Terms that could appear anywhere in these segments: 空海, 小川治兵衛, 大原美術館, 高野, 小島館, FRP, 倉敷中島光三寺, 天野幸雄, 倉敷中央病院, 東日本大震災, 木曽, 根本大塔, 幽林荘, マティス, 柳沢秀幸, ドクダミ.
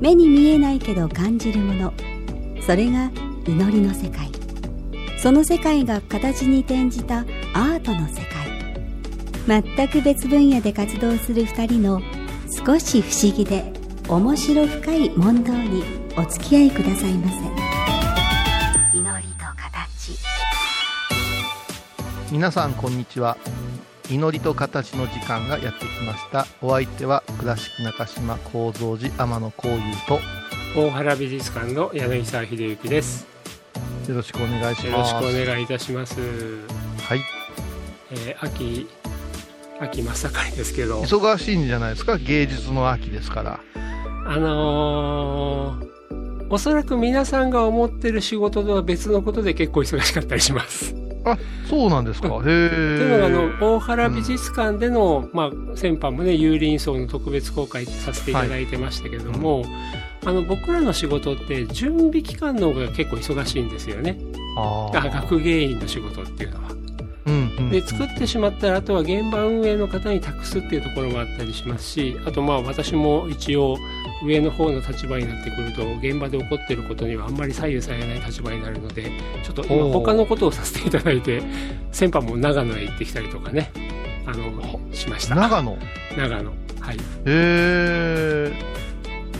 目に見えないけど感じるもの、それが祈りの世界。その世界が形に転じたアートの世界。全く別分野で活動する2人の少し不思議で面白深い問答にお付き合いくださいませ。祈りと形。皆さんこんにちは。祈りと形の時間がやってきました。お相手は倉敷中島光三寺天野幸雄と大原美術館の柳沢秀幸です。よろしくお願いします。よろしくお願いいたします。はい、秋真っ盛りですけど忙しいんじゃないですか。芸術の秋ですから、おそらく皆さんが思ってる仕事とは別のことで結構忙しかったりします。あ、そうなんですか。へえ。というのが大原美術館での、先般もね幽林荘の特別公開させていただいてましたけども、僕らの仕事って準備期間の方が結構忙しいんですよね。学芸員の仕事っていうのは、で作ってしまったらあとは現場運営の方に託すっていうところもあったりしますし、あと私も一応上の方の立場になってくると現場で起こっていることにはあんまり左右されない立場になるので、ちょっと今他のことをさせていただいて、先般も長野へ行ってきたりとかねしました。長野、はい。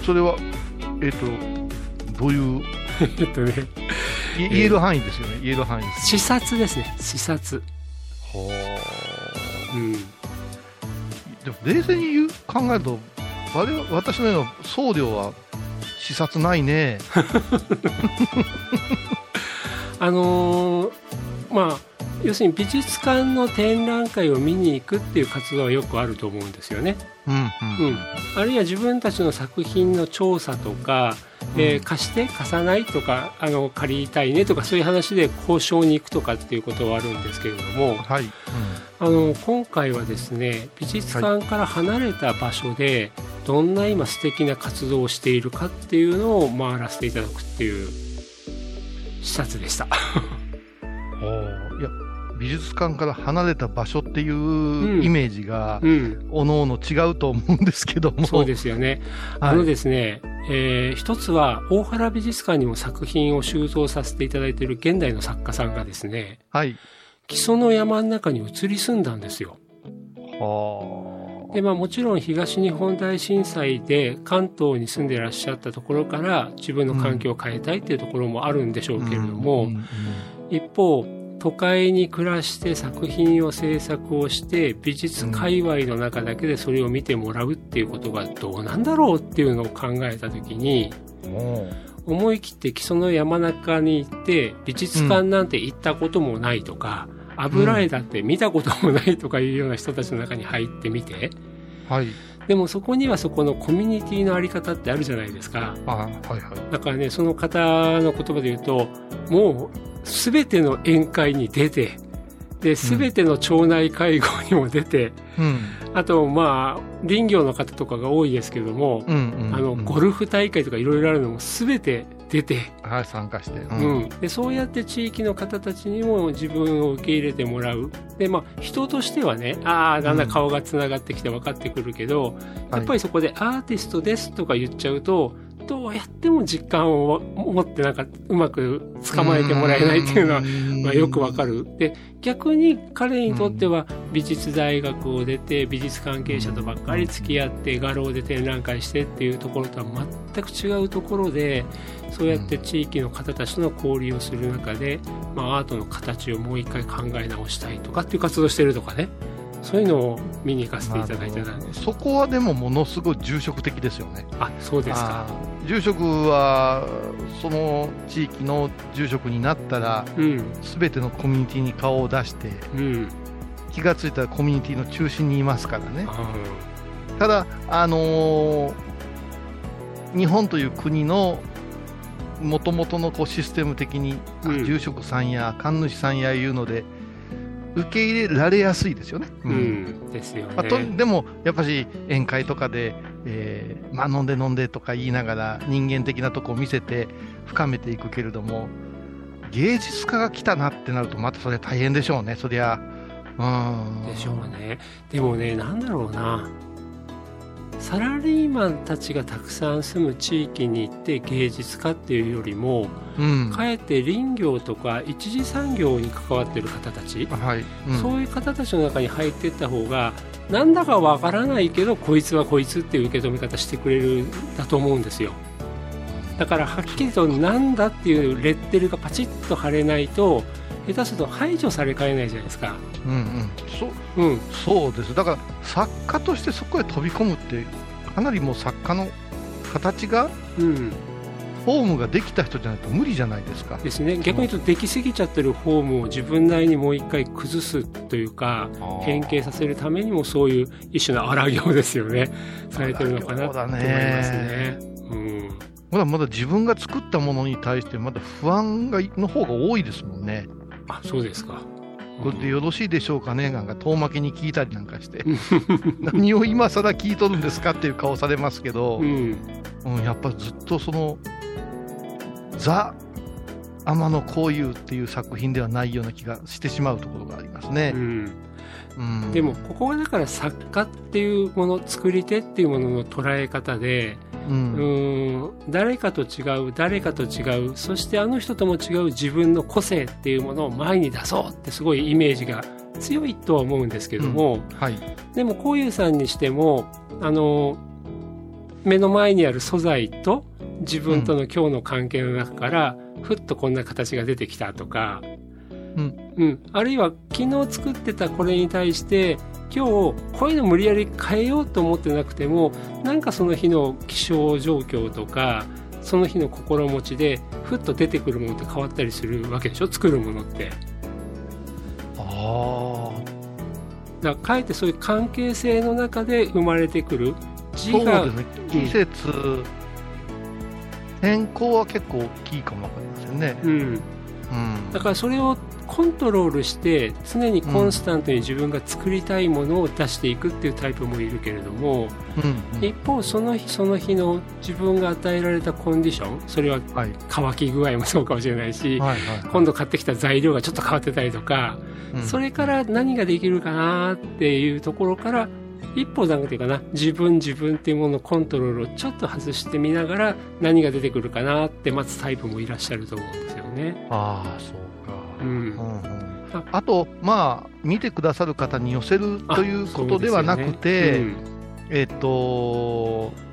それはどういう言える範囲ですよね。言える範囲です。視察ですね。視察。でも冷静に考えると私のような僧侶は視察ないね。要するに美術館の展覧会を見に行くっていう活動はよくあると思うんですよね。あるいは自分たちの作品の調査とか、貸して貸さないとか借りたいねとかそういう話で交渉に行くとかっていうことはあるんですけれども、今回はですね美術館から離れた場所でどんな今素敵な活動をしているかっていうのを回らせていただくっていう視察でした。いや美術館から離れた場所っていうイメージがおのおの違うと思うんですけども、そうですよね。ですね、一つは大原美術館にも作品を収蔵させていただいている現代の作家さんがですね、木曽の山の中に移り住んだんですよ。でもちろん東日本大震災で関東に住んでいらっしゃったところから自分の環境を変えたいっていうところもあるんでしょうけれども、一方都会に暮らして作品を制作をして美術界隈の中だけでそれを見てもらうっていうことがどうなんだろうっていうのを考えた時に、思い切って木曽の山中に行って美術館なんて行ったこともないとか、油絵だって見たこともないとかいうような人たちの中に入ってみて、でもそこにはそこのコミュニティのあり方ってあるじゃないですか。だからね、その方の言葉で言うともうすべての宴会に出て、ですべての町内会合にも出て、あと林業の方とかが多いですけども、ゴルフ大会とかいろいろあるのもすべて出て、参加して、でそうやって地域の方たちにも自分を受け入れてもらう。で人としてはね、だんだん顔がつながってきて分かってくるけど、やっぱりそこでアーティストですとか言っちゃうと、どうやっても実感を持ってうまく捕まえてもらえないっていうのは、よくわかる。で逆に彼にとっては美術大学を出て美術関係者とばっかり付き合って画廊で展覧会してっていうところとは全く違うところで、そうやって地域の方たちとの交流をする中で、アートの形をもう一回考え直したいとかっていう活動してるとかね、そういうのを見に行かせていただいたんです。そこはでもものすごい住職的ですよね。そうですか。住職はその地域の住職になったら、全てのコミュニティに顔を出して、気がついたらコミュニティの中心にいますからね。ただ日本という国のもともとのこうシステム的に、うん、住職さんや神主さんやいうので受け入れられやすいですよね。でもやっぱり宴会とかで、飲んでとか言いながら人間的なとこを見せて深めていくけれども、芸術家が来たなってなるとまたそれ大変でしょうね。そりゃでしょうね。でもね、なんだろうな、サラリーマンたちがたくさん住む地域に行って芸術家っていうよりも、うん、かえって林業とか一次産業に関わっている方たち、はい、うん、そういう方たちの中に入っていった方がなんだかわからないけどこいつはこいつっていう受け止め方してくれるだと思うんですよ。だからはっきりとなんだっていうレッテルがパチッと貼れないと下手すると排除されかねないじゃないですか。うんうん、そうです。だから作家としてそこへ飛び込むってかなりもう作家の形が、うん、フォームができた人じゃないと無理じゃないですか。ですね。逆に言うとできすぎちゃってるフォームを自分なりにもう一回崩すというか変形させるためにもそういう一種の荒行ですよね、されてるのかなと思いますね。まだ自分が作ったものに対してまだ不安がの方が多いですもんね。あ、そうですか。これでよろしいでしょうかね、なんか遠巻きに聞いたりなんかして何を今更聞いとるんですかっていう顔されますけど、やっぱずっとそのザ・天野幸雄っていう作品ではないような気がしてしまうところがありますね。でもここがだから作家っていうもの、作り手っていうものの捉え方で、誰かと違う、そしてあの人とも違う自分の個性っていうものを前に出そうってすごいイメージが強いとは思うんですけども、でもこういうさんにしても目の前にある素材と自分との今日の関係の中から、ふっとこんな形が出てきたとか、あるいは昨日作ってたこれに対して今日こういうの無理やり変えようと思ってなくても、なんかその日の気象状況とかその日の心持ちでふっと出てくるものって変わったりするわけでしょ、作るものって。だからかえってそういう関係性の中で生まれてくる字が、そうですね、季節、変更は結構大きいかもわかりませんね。だからそれをコントロールして常にコンスタントに自分が作りたいものを出していくっていうタイプもいるけれども、一方その日その日の自分が与えられたコンディション、それは乾き具合もそうかもしれないし、今度買ってきた材料がちょっと変わってたりとか、それから何ができるかなっていうところから一歩なんていうかな、自分っていうもののコントロールをちょっと外してみながら何が出てくるかなって待つタイプもいらっしゃると思うんですよね。あと、見てくださる方に寄せるということではなくて、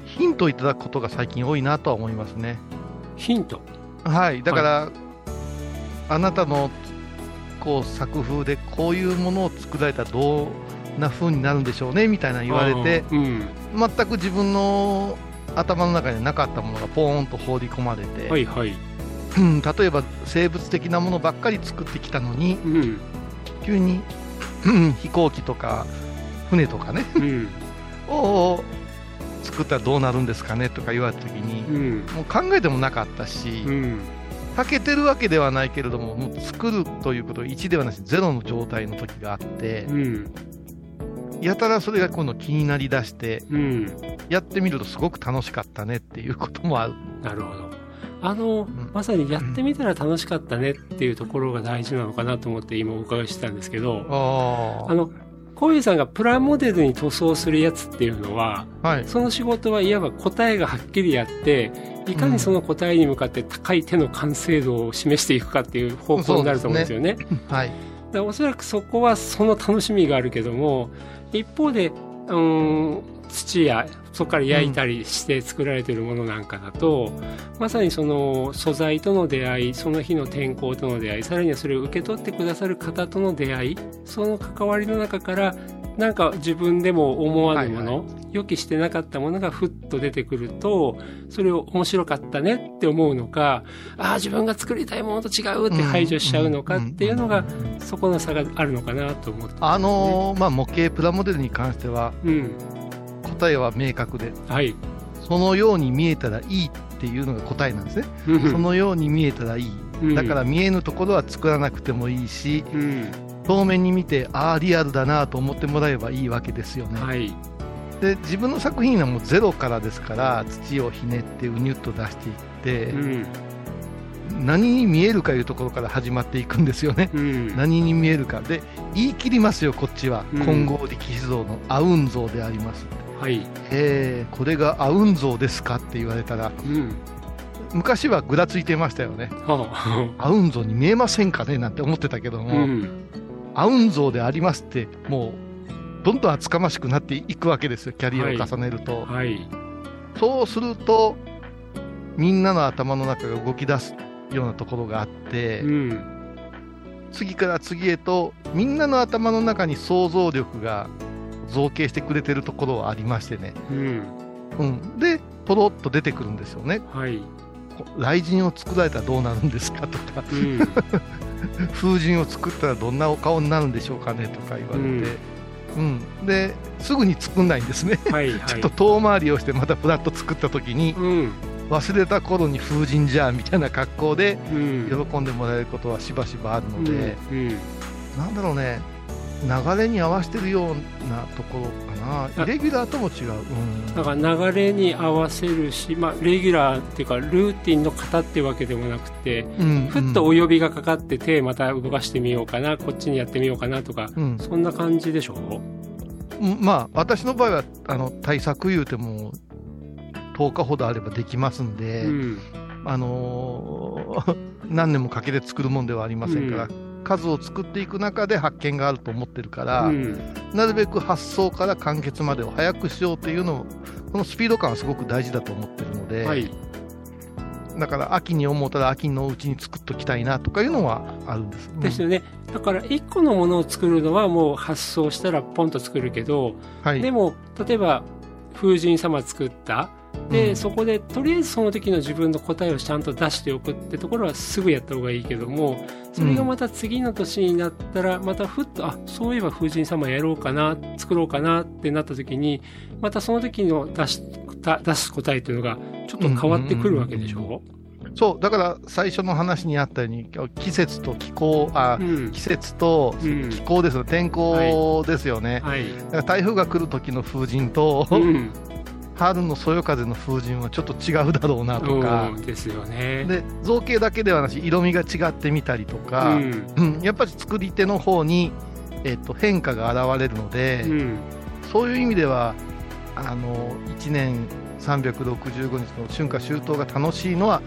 ヒントをいただくことが最近多いなとは思いますね。ヒント、だから、あなたのこう作風でこういうものを作られたらどうな風になるんでしょうねみたいな言われて、全く自分の頭の中になかったものがポーンと放り込まれて、例えば生物的なものばっかり作ってきたのに、急に飛行機とか船とかね、を作ったらどうなるんですかねとか言われた時に、もう考えてもなかったし、欠けてるわけではないけれども、もう作るということは1ではなし0の状態の時があって、やたらそれが今度気になりだして、やってみるとすごく楽しかったねっていうこともある。なるほど。まさにやってみたら楽しかったねっていうところが大事なのかなと思って今お伺いしてたんですけど、こういうさんがプラモデルに塗装するやつっていうのは、その仕事はいわば答えがはっきりあって、いかにその答えに向かって高い手の完成度を示していくかっていう方向になると思うんですよね。だからおそらくそこはその楽しみがあるけども、一方で土やそこから焼いたりして作られているものなんかだと、まさにその素材との出会い、その日の天候との出会い、さらにはそれを受け取ってくださる方との出会い、その関わりの中からなんか自分でも思わぬもの、予期してなかったものがふっと出てくると、それを面白かったねって思うのか、自分が作りたいものと違うって排除しちゃうのかっていうのが、そこの差があるのかなと思って、模型プラモデルに関しては、答えは明確で、そのように見えたらいいってっていうのが答えなんですねそのように見えたらいい、だから見えぬところは作らなくてもいいし、遠目に見てリアルだなと思ってもらえばいいわけですよね、はい、で自分の作品はもうゼロからですから、土をひねってうにゅっと出していって、何に見えるかいうところから始まっていくんですよね、何に見えるかで言い切りますよ、こっちは、金剛力士像のアウン像であります、はい、これがアウン像ですかって言われたら、昔はぐらついてましたよね、アウン像に見えませんかねなんて思ってたけども、アウン像でありますってもうどんどん厚かましくなっていくわけですよ、キャリアを重ねると、はいはい、そうするとみんなの頭の中が動き出すようなところがあって、次から次へとみんなの頭の中に想像力が造形してくれてるところはありましてね、でポロッと出てくるんですよね、雷神を作られたらどうなるんですかとか、風神を作ったらどんなお顔になるんでしょうかねとか言われて、ですぐに作んないんですね、ちょっと遠回りをしてまたプラッと作った時に、忘れた頃に風神じゃんみたいな格好で喜んでもらえることはしばしばあるので、なんだろうね、流れに合わせてるようなところかな、イレギュラーとも違う、だから流れに合わせるし、レギュラーっていうかルーティンの型ってわけでもなくて、ふっとお呼びがかかって手また動かしてみようかな、こっちにやってみようかなとか、そんな感じでしょう、私の場合は対策言うても10日ほどあればできますんで、何年もかけて作るもんではありませんから、数を作っていく中で発見があると思ってるから、なるべく発想から完結までを早くしようというのを、このスピード感はすごく大事だと思ってるので、だから秋に思ったら秋のうちに作っときたいなとかいうのはあるんです、ですよね。だから1個のものを作るのはもう発想したらポンと作るけど、でも例えば風神様作ったで、そこでとりあえずその時の自分の答えをちゃんと出しておくってところはすぐやった方がいいけども、それがまた次の年になったらまたふっと、そういえば風神様やろうかな、作ろうかなってなった時に、またその時の出す答えというのがちょっと変わってくるわけでしょ、そう、だから最初の話にあったように季節と気候、季節と気候ですよ、天候ですよね、だから台風が来る時の風神と、春のそよ風の風神はちょっと違うだろうなとかですよ、で造形だけではなし色味が違ってみたりとか、やっぱり作り手の方に、変化が現れるので、そういう意味では1年365日の春夏秋冬が楽しいのは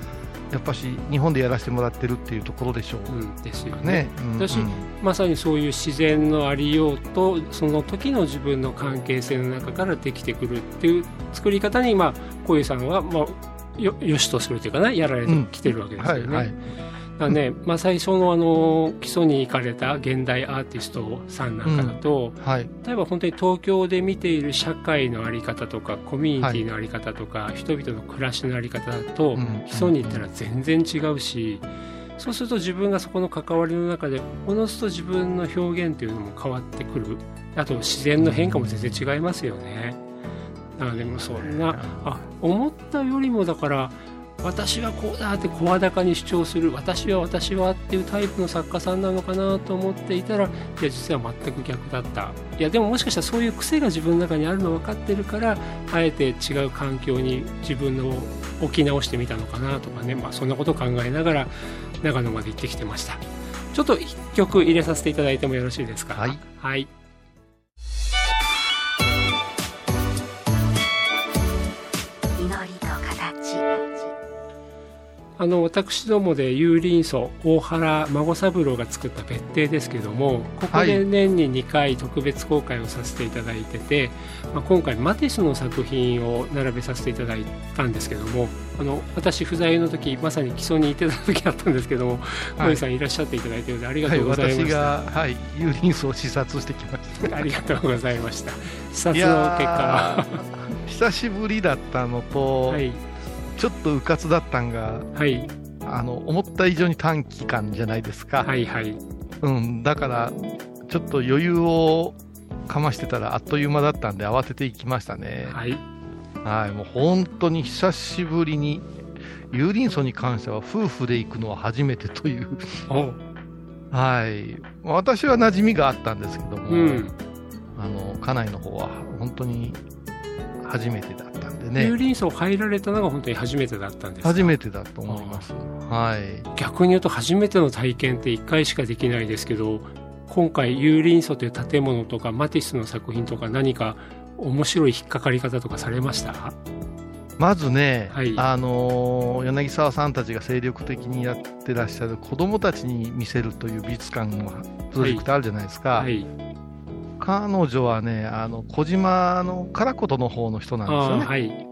やっぱし日本でやらせてもらってるっていうところでしょう、ですよね、私、まさにそういう自然のありようとその時の自分の関係性の中からできてくるっていう作り方に、小遊さんは、よしとするというかな、やられてきてるわけですよね、だね、最初の基礎に行かれた現代アーティストさんなんかだと、例えば本当に東京で見ている社会の在り方とかコミュニティの在り方とか、人々の暮らしの在り方だと、基礎に行ったら全然違うし、そうすると自分がそこの関わりの中でおのずと自分の表現というのも変わってくる、あと自然の変化も全然違いますよね、でもそんな思ったよりも、だから私はこうだって声高に主張する、私はっていうタイプの作家さんなのかなと思っていたら、いや実は全く逆だった、いやでももしかしたらそういう癖が自分の中にあるの分かってるから、あえて違う環境に自分を置き直してみたのかなとかね、そんなことを考えながら長野まで行ってきてました。ちょっと一曲入れさせていただいてもよろしいですか？はい。私どもで有林荘大原孫三郎が作った別邸ですけども、ここで年に2回特別公開をさせていただいてて、今回マティスの作品を並べさせていただいたんですけども、私不在の時、まさに基礎にいてた時だったんですけども、小井さんいらっしゃっていただいたようでありがとうございました、私が有林荘を視察してきましたありがとうございました。視察の結果久しぶりだったのと、ちょっとうかつだったんが、思った以上に短期間じゃないですか、だからちょっと余裕をかましてたらあっという間だったんで、慌てていきましたね。もう本当に久しぶりに有林荘に関しては夫婦で行くのは初めてというはい、私は馴染みがあったんですけども、うん、家内の方は本当に初めてだったんでね。有林荘入られたのが本当に初めてだったんですか？初めてだと思います、はい、逆に言うと初めての体験って1回しかできないですけど、今回有林荘という建物とかマティスの作品とか何か面白い引っかかり方とかされました？まずね、はい、柳沢さんたちが精力的にやってらっしゃる子どもたちに見せるという美術館のプロジェクトあるじゃないですか、はいはい、彼女はね小島の唐琴の方の人なんですよね、はい、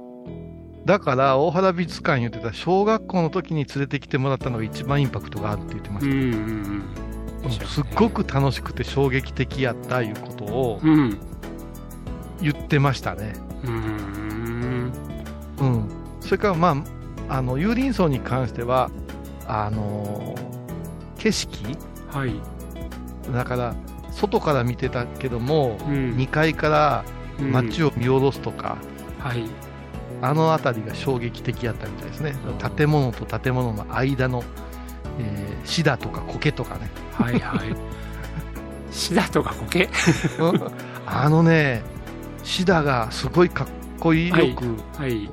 だから大原美術館言ってた小学校の時に連れてきてもらったのが一番インパクトがあるって言ってました、うんうんうん、すっごく楽しくて衝撃的やったいうことを言ってましたね、うんうんうん、それから、まあ、有林荘に関しては景色、はい、だから外から見てたけども、うん、2階から街を見下ろすとか、うんはい、あの辺りが衝撃的だったみたいですね。建物と建物の間の、シダとか苔とかね、はいはい、シダとか苔ねシダがすごいかっこいいよく、はいはい、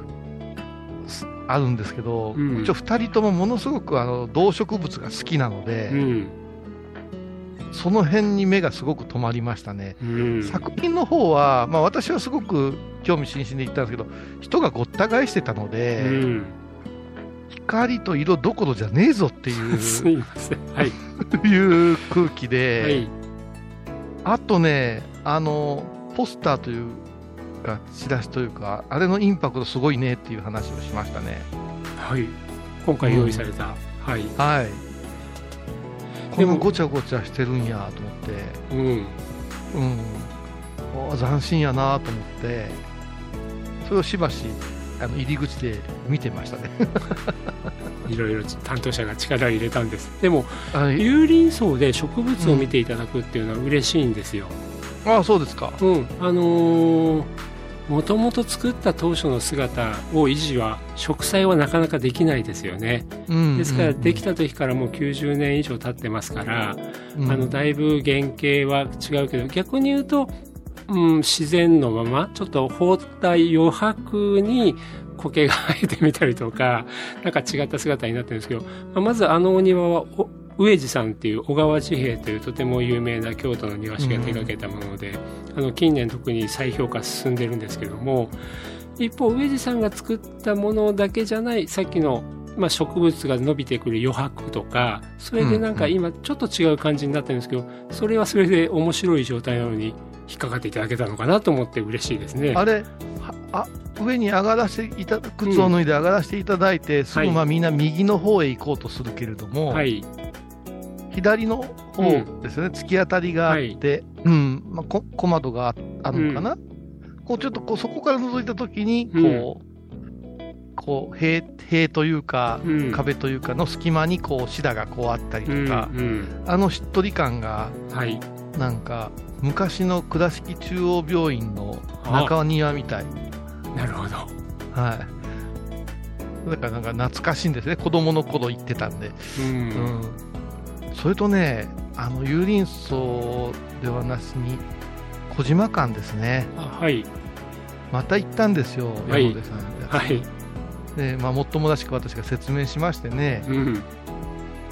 あるんですけど、うん、一応2人ともものすごく動植物が好きなので、うん、その辺に目がすごく止まりましたね、うん、作品の方は、まあ、私はすごく興味津々で行ったんですけど人がごった返してたので、うん、光と色どころじゃねえぞっていうすいません、はい、いう空気で、はい、あとねポスターというチラシというかあれのインパクトすごいねっていう話をしましたね。はい今回用意された、うん、はい、はい、でもこのごちゃごちゃしてるんやと思ってうん、うん、斬新やなと思ってそれをしばし入り口で見てましたねいろいろ担当者が力を入れたんです。でも、はい、有林荘で植物を見ていただくっていうのは嬉しいんですよ、うん、ああそうですか、うんもともと作った当初の姿を維持は植栽はなかなかできないですよね、うんうんうん、ですからできた時からもう90年以上経ってますから、うん、だいぶ原型は違うけど逆に言うと、うん、自然のままちょっと放った余白に苔が生えてみたりとかなんか違った姿になってるんですけど、まずお庭は植地さんっていう小川治兵衛というとても有名な京都の庭師が手掛けたもので、うん、近年特に再評価進んでるんですけども、一方植地さんが作ったものだけじゃないさっきの、まあ、植物が伸びてくる余白とかそれでなんか今ちょっと違う感じになってるんですけど、うんうん、それはそれで面白い状態なのに引っかかっていただけたのかなと思って嬉しいですね。あれ上に上がらせていた靴を脱いで上がらせていただいて、うん、すぐまあみんな右の方へ行こうとするけれども、はい左の方ですね、うん、突き当たりがあって、はいうんまあ、小窓があるのかな、うん、こうちょっとこうそこから覗いたときにこう塀というか、うん、壁というかの隙間にこうシダがこうあったりとか、うんうん、しっとり感が、はい、なんか昔の倉敷中央病院の中庭みたい。なるほど、はい、だからなんか懐かしいんですね。子供の頃行ってたんで、うんうんそれとね、有林荘ではなしに小島館ですね。あ、はい、また行ったんですよ、はい、山出さんはいで、まあ、もっともらしく私が説明しましてね、うん、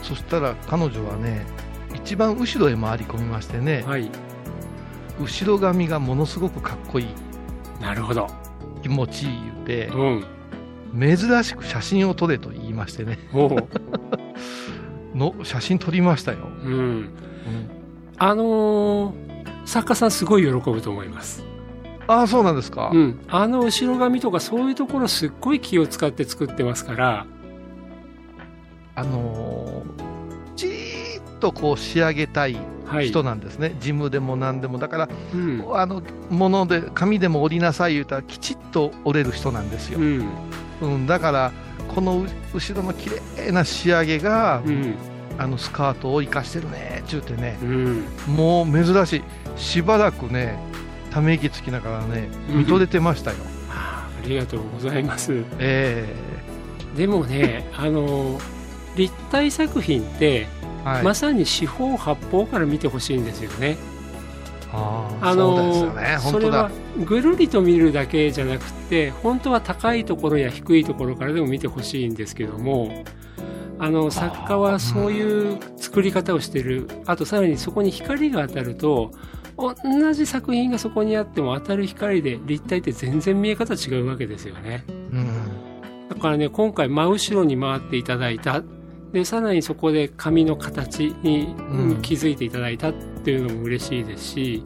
そしたら彼女はね一番後ろへ回り込みましてね、はい、後ろ髪がものすごくかっこいいなるほど気持ちいい言うて、うん、珍しく写真を撮れと言いましてねの写真撮りましたよ、うんうん、作家さんすごい喜ぶと思います。ああそうなんですか、うん、後ろ髪とかそういうところすっごい気を使って作ってますからじーっとこう仕上げたい人なんですね、はい、ジムでも何でもだから、うん、物で紙でも折りなさい言うたらきちっと折れる人なんですよ、うんうん、だからこの後ろの綺麗な仕上げが、うん、スカートを生かしてるねって言ってね、うん、もう珍しいしばらくねため息つきながらね見とれてましたよ、うん、ありがとうございます、でもね立体作品って、はい、まさに四方八方から見てほしいんですよね。そうですよね。本当だ。それはぐるりと見るだけじゃなくて本当は高いところや低いところからでも見てほしいんですけども、作家はそういう作り方をしている。あとさらにそこに光が当たると同じ作品がそこにあっても当たる光で立体って全然見え方違うわけですよね、うん、だからね今回真後ろに回っていただいたでさらにそこで紙の形に気づいていただいたっていうのも嬉しいですし、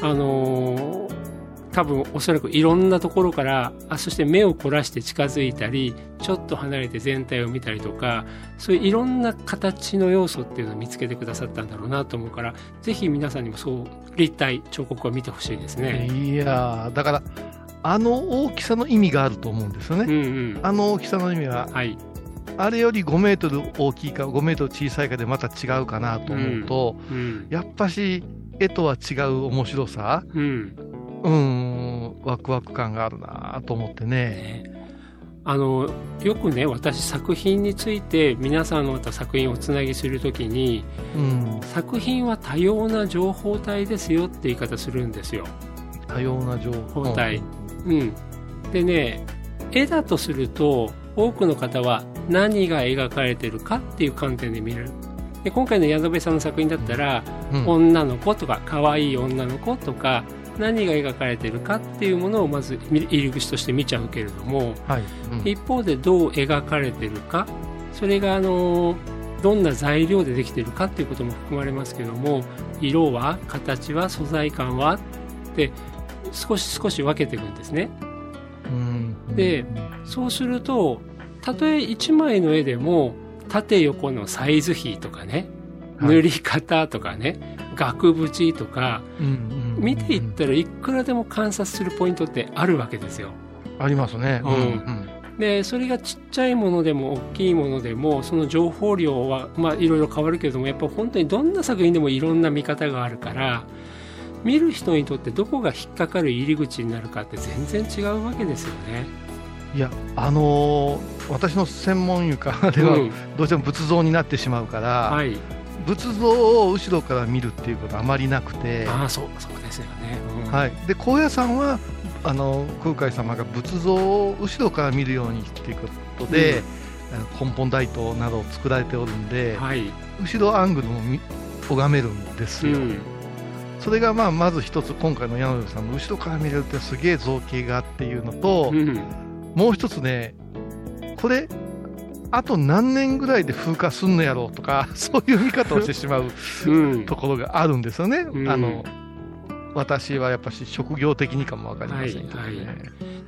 多分おそらくいろんなところからそして目を凝らして近づいたりちょっと離れて全体を見たりとかそういういろんな形の要素っていうのを見つけてくださったんだろうなと思うからぜひ皆さんにもそう立体彫刻を見てほしいですね。いやだから大きさの意味があると思うんですよね、うんうん、大きさの意味は、はい、あれより5メートル大きいか5メートル小さいかでまた違うかなと思うと、うんうん、やっぱし絵とは違う面白さ、うんワクワク感があるなと思ってね。よくね私作品について皆さんの作品をつなぎするときに、うん、作品は多様な情報体ですよって言い方するんですよ。多様な情報体、うん、でね絵だとすると多くの方は何が描かれてるかっていう観点で見る。で今回の矢野部さんの作品だったら、うん、女の子とか可愛い女の子とか何が描かれているかっていうものをまず入り口として見ちゃうけれども、はいうん、一方でどう描かれているかそれがどんな材料でできているかっていうことも含まれますけども色は形は素材感はって少し分けていくんですね、うん、でそうするとたとえ1枚の絵でも縦横のサイズ比とかね塗り方とかね、はい、額縁とか、うんうんうん、見ていったらいくらでも観察するポイントってあるわけですよ。ありますね、うんうん、でそれがちっちゃいものでも大きいものでもその情報量は、まあ、いろいろ変わるけれどもやっぱ本当にどんな作品でもいろんな見方があるから見る人にとってどこが引っかかる入り口になるかって全然違うわけですよね。いや私の専門床ではどうしても仏像になってしまうから、うんはい仏像を後ろから見るっていうことはあまりなくてそうですよね、うんはい、で高野さんは空海様が仏像を後ろから見るようにっていうことで、うん、根本大塔などを作られておるんで、はい、後ろアングルも拝めるんですよ、うん、それがまず一つ今回の矢野さんの後ろから見れるってすげえ造形がっていうのと、うん、もう一つねこれあと何年ぐらいで風化すんのやろうとかそういう見方をしてしまう、うん、ところがあるんですよね、うん、私はやっぱり職業的にかも分かりませんけど、ねはいはい、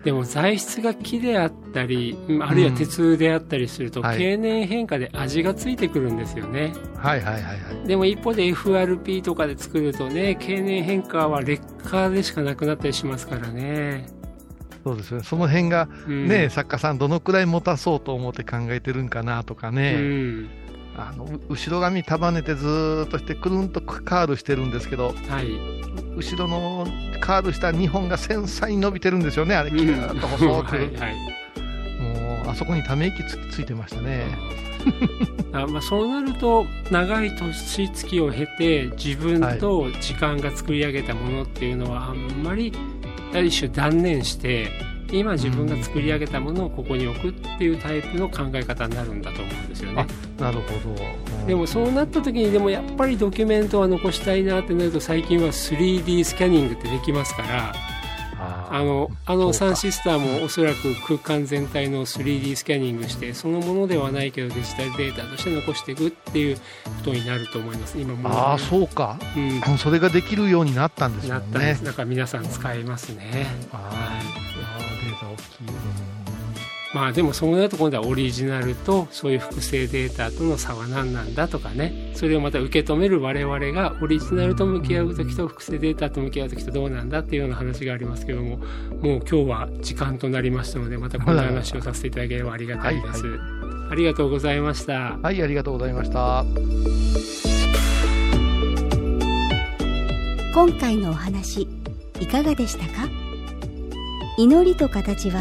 でも材質が木であったりあるいは鉄であったりすると、うんはい、経年変化で味がついてくるんですよね、はいはいはいはい、でも一方で FRP とかで作るとね経年変化は劣化でしかなくなったりしますからね。そうですね、その辺が、ねうん、作家さんどのくらい持たそうと思って考えてるんかなとかね、うん、後ろ髪束ねてずっとしてくるんとカールしてるんですけど、はい、後ろのカールした2本が繊細に伸びてるんですよね。あれキラーッと細く、うんはいはい、もうあそこにため息ついてましたね、うん、そうなると長い年月を経て自分と時間が作り上げたものっていうのはあんまり一種断念して今自分が作り上げたものをここに置くっていうタイプの考え方になるんだと思うんですよね。なるほど、うん、でもそうなった時にでもやっぱりドキュメントは残したいなってなると最近は 3D スキャニングってできますから、サンシスターもおそらく空間全体の 3D スキャニングしてそのものではないけどデジタルデータとして残していくっていうことになると思います。今もう、ね、そうか、うん、それができるようになったんですよね。なったんです。だから皆さん使えますね。データ大きい、でもそうなると今度はオリジナルとそういう複製データとの差は何なんだとかね、それをまた受け止める我々がオリジナルと向き合う時と複製データと向き合う時とどうなんだっていうような話がありますけども、もう今日は時間となりましたのでまたこんな話をさせていただければありがたいです、はいはい、ありがとうございました。はい、ありがとうございました。今回のお話いかがでしたか？祈りと形は